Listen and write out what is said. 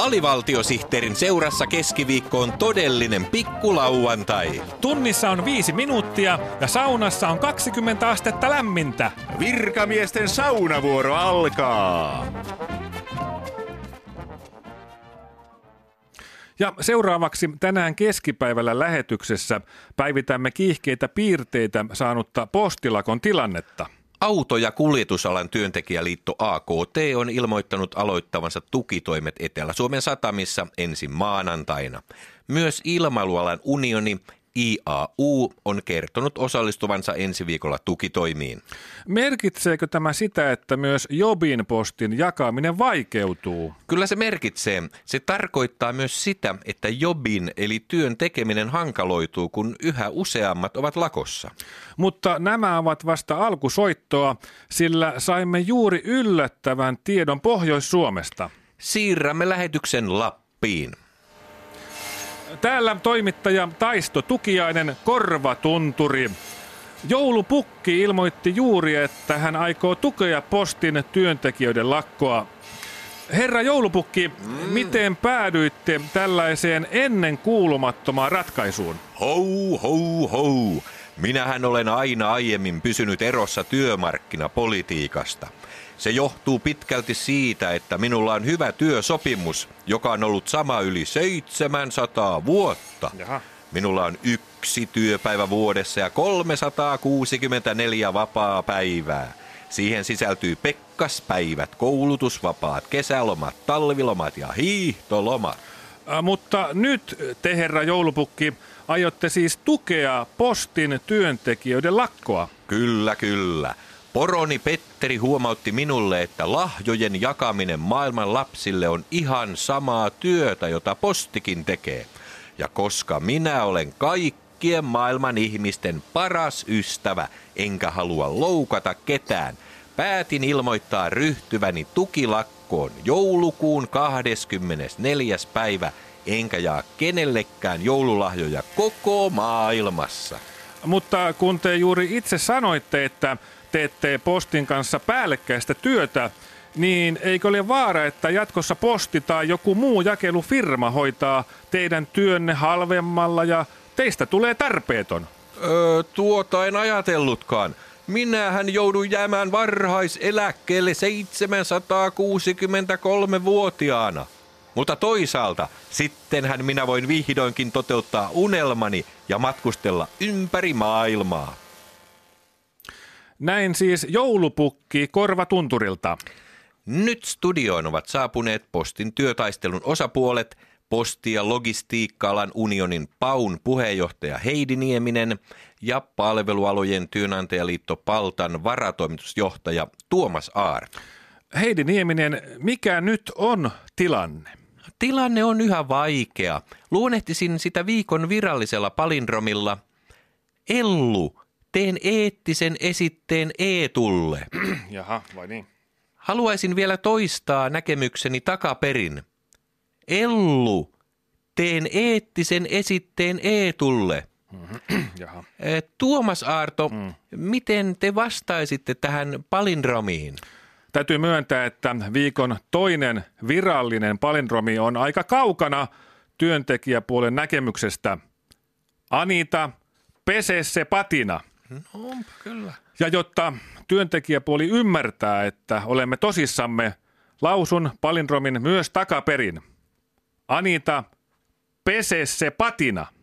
Alivaltiosihteerin seurassa keskiviikko on todellinen pikkulauantai. Tunnissa on 5 minuuttia ja saunassa on 20 astetta lämmintä. Virkamiesten saunavuoro alkaa! Ja seuraavaksi tänään keskipäivällä lähetyksessä päivitämme kiihkeitä piirteitä saanutta postilakon tilannetta. Auto- ja kuljetusalan työntekijäliitto AKT on ilmoittanut aloittavansa tukitoimet Etelä-Suomen satamissa ensi maanantaina. Myös ilmailualan unioni IAU on kertonut osallistuvansa ensi viikolla tukitoimiin. Merkitseekö tämä sitä, että myös Jobin postin jakaminen vaikeutuu? Kyllä se merkitsee. Se tarkoittaa myös sitä, että Jobin eli työn tekeminen hankaloituu, kun yhä useammat ovat lakossa. Mutta nämä ovat vasta alkusoittoa, sillä saimme juuri yllättävän tiedon Pohjois-Suomesta. Siirrämme lähetyksen Lappiin. Täällä toimittaja Taisto Tukiainen, Korvatunturi. Joulupukki ilmoitti juuri, että hän aikoo tukea postin työntekijöiden lakkoa. Herra Joulupukki, miten päädyitte tällaiseen ennenkuulumattomaan ratkaisuun? Hou, hou, hou. Minähän olen aina aiemmin pysynyt erossa työmarkkinapolitiikasta. Se johtuu pitkälti siitä, että minulla on hyvä työsopimus, joka on ollut sama yli 700 vuotta. Jaha. Minulla on 1 työpäivä vuodessa ja 364 vapaa päivää. Siihen sisältyy pekkaspäivät, koulutusvapaat, kesälomat, talvilomat ja hiihtolomat. Mutta nyt te, herra Joulupukki, aiotte siis tukea postin työntekijöiden lakkoa. Kyllä, kyllä. Poroni Petteri huomautti minulle, että lahjojen jakaminen maailman lapsille on ihan samaa työtä, jota postikin tekee. Ja koska minä olen kaikkien maailman ihmisten paras ystävä, enkä halua loukata ketään, päätin ilmoittaa ryhtyväni tukilakkoon joulukuun 24. päivä, enkä jaa kenellekään joululahjoja koko maailmassa. Mutta kun te juuri itse sanoitte, että teette postin kanssa päällekkäistä työtä, niin eikö ole vaara, että jatkossa posti tai joku muu jakelufirma hoitaa teidän työnne halvemmalla ja teistä tulee tarpeeton? Tuota en ajatellutkaan. Minähän joudun jäämään varhaiseläkkeelle 763-vuotiaana. Mutta toisaalta sittenhän minä voin vihdoinkin toteuttaa unelmani ja matkustella ympäri maailmaa. Näin siis Joulupukki Korvatunturilta. Nyt studioon ovat saapuneet postin työtaistelun osapuolet, posti- ja logistiikka-alan unionin PAUN puheenjohtaja Heidi Nieminen ja palvelualojen työnantajaliitto Paltan varatoimitusjohtaja Tuomas Aart. Heidi Nieminen, mikä nyt on tilanne? Tilanne on yhä vaikea. Luonnehtisin sitä viikon virallisella palindromilla. Ellu. Teen eettisen esitteen Eetulle. Jaha, vai niin? Haluaisin vielä toistaa näkemykseni takaperin. Ellu, teen eettisen esitteen Eetulle. Jaha. Tuomas Aarto, miten te vastaisitte tähän palindromiin? Täytyy myöntää, että viikon toinen virallinen palindromi on aika kaukana työntekijäpuolen näkemyksestä. Anita, pese se patina. No, kyllä. Ja jotta työntekijäpuoli ymmärtää, että olemme tosissamme, lausun palindromin myös takaperin. Anita, pese se patina.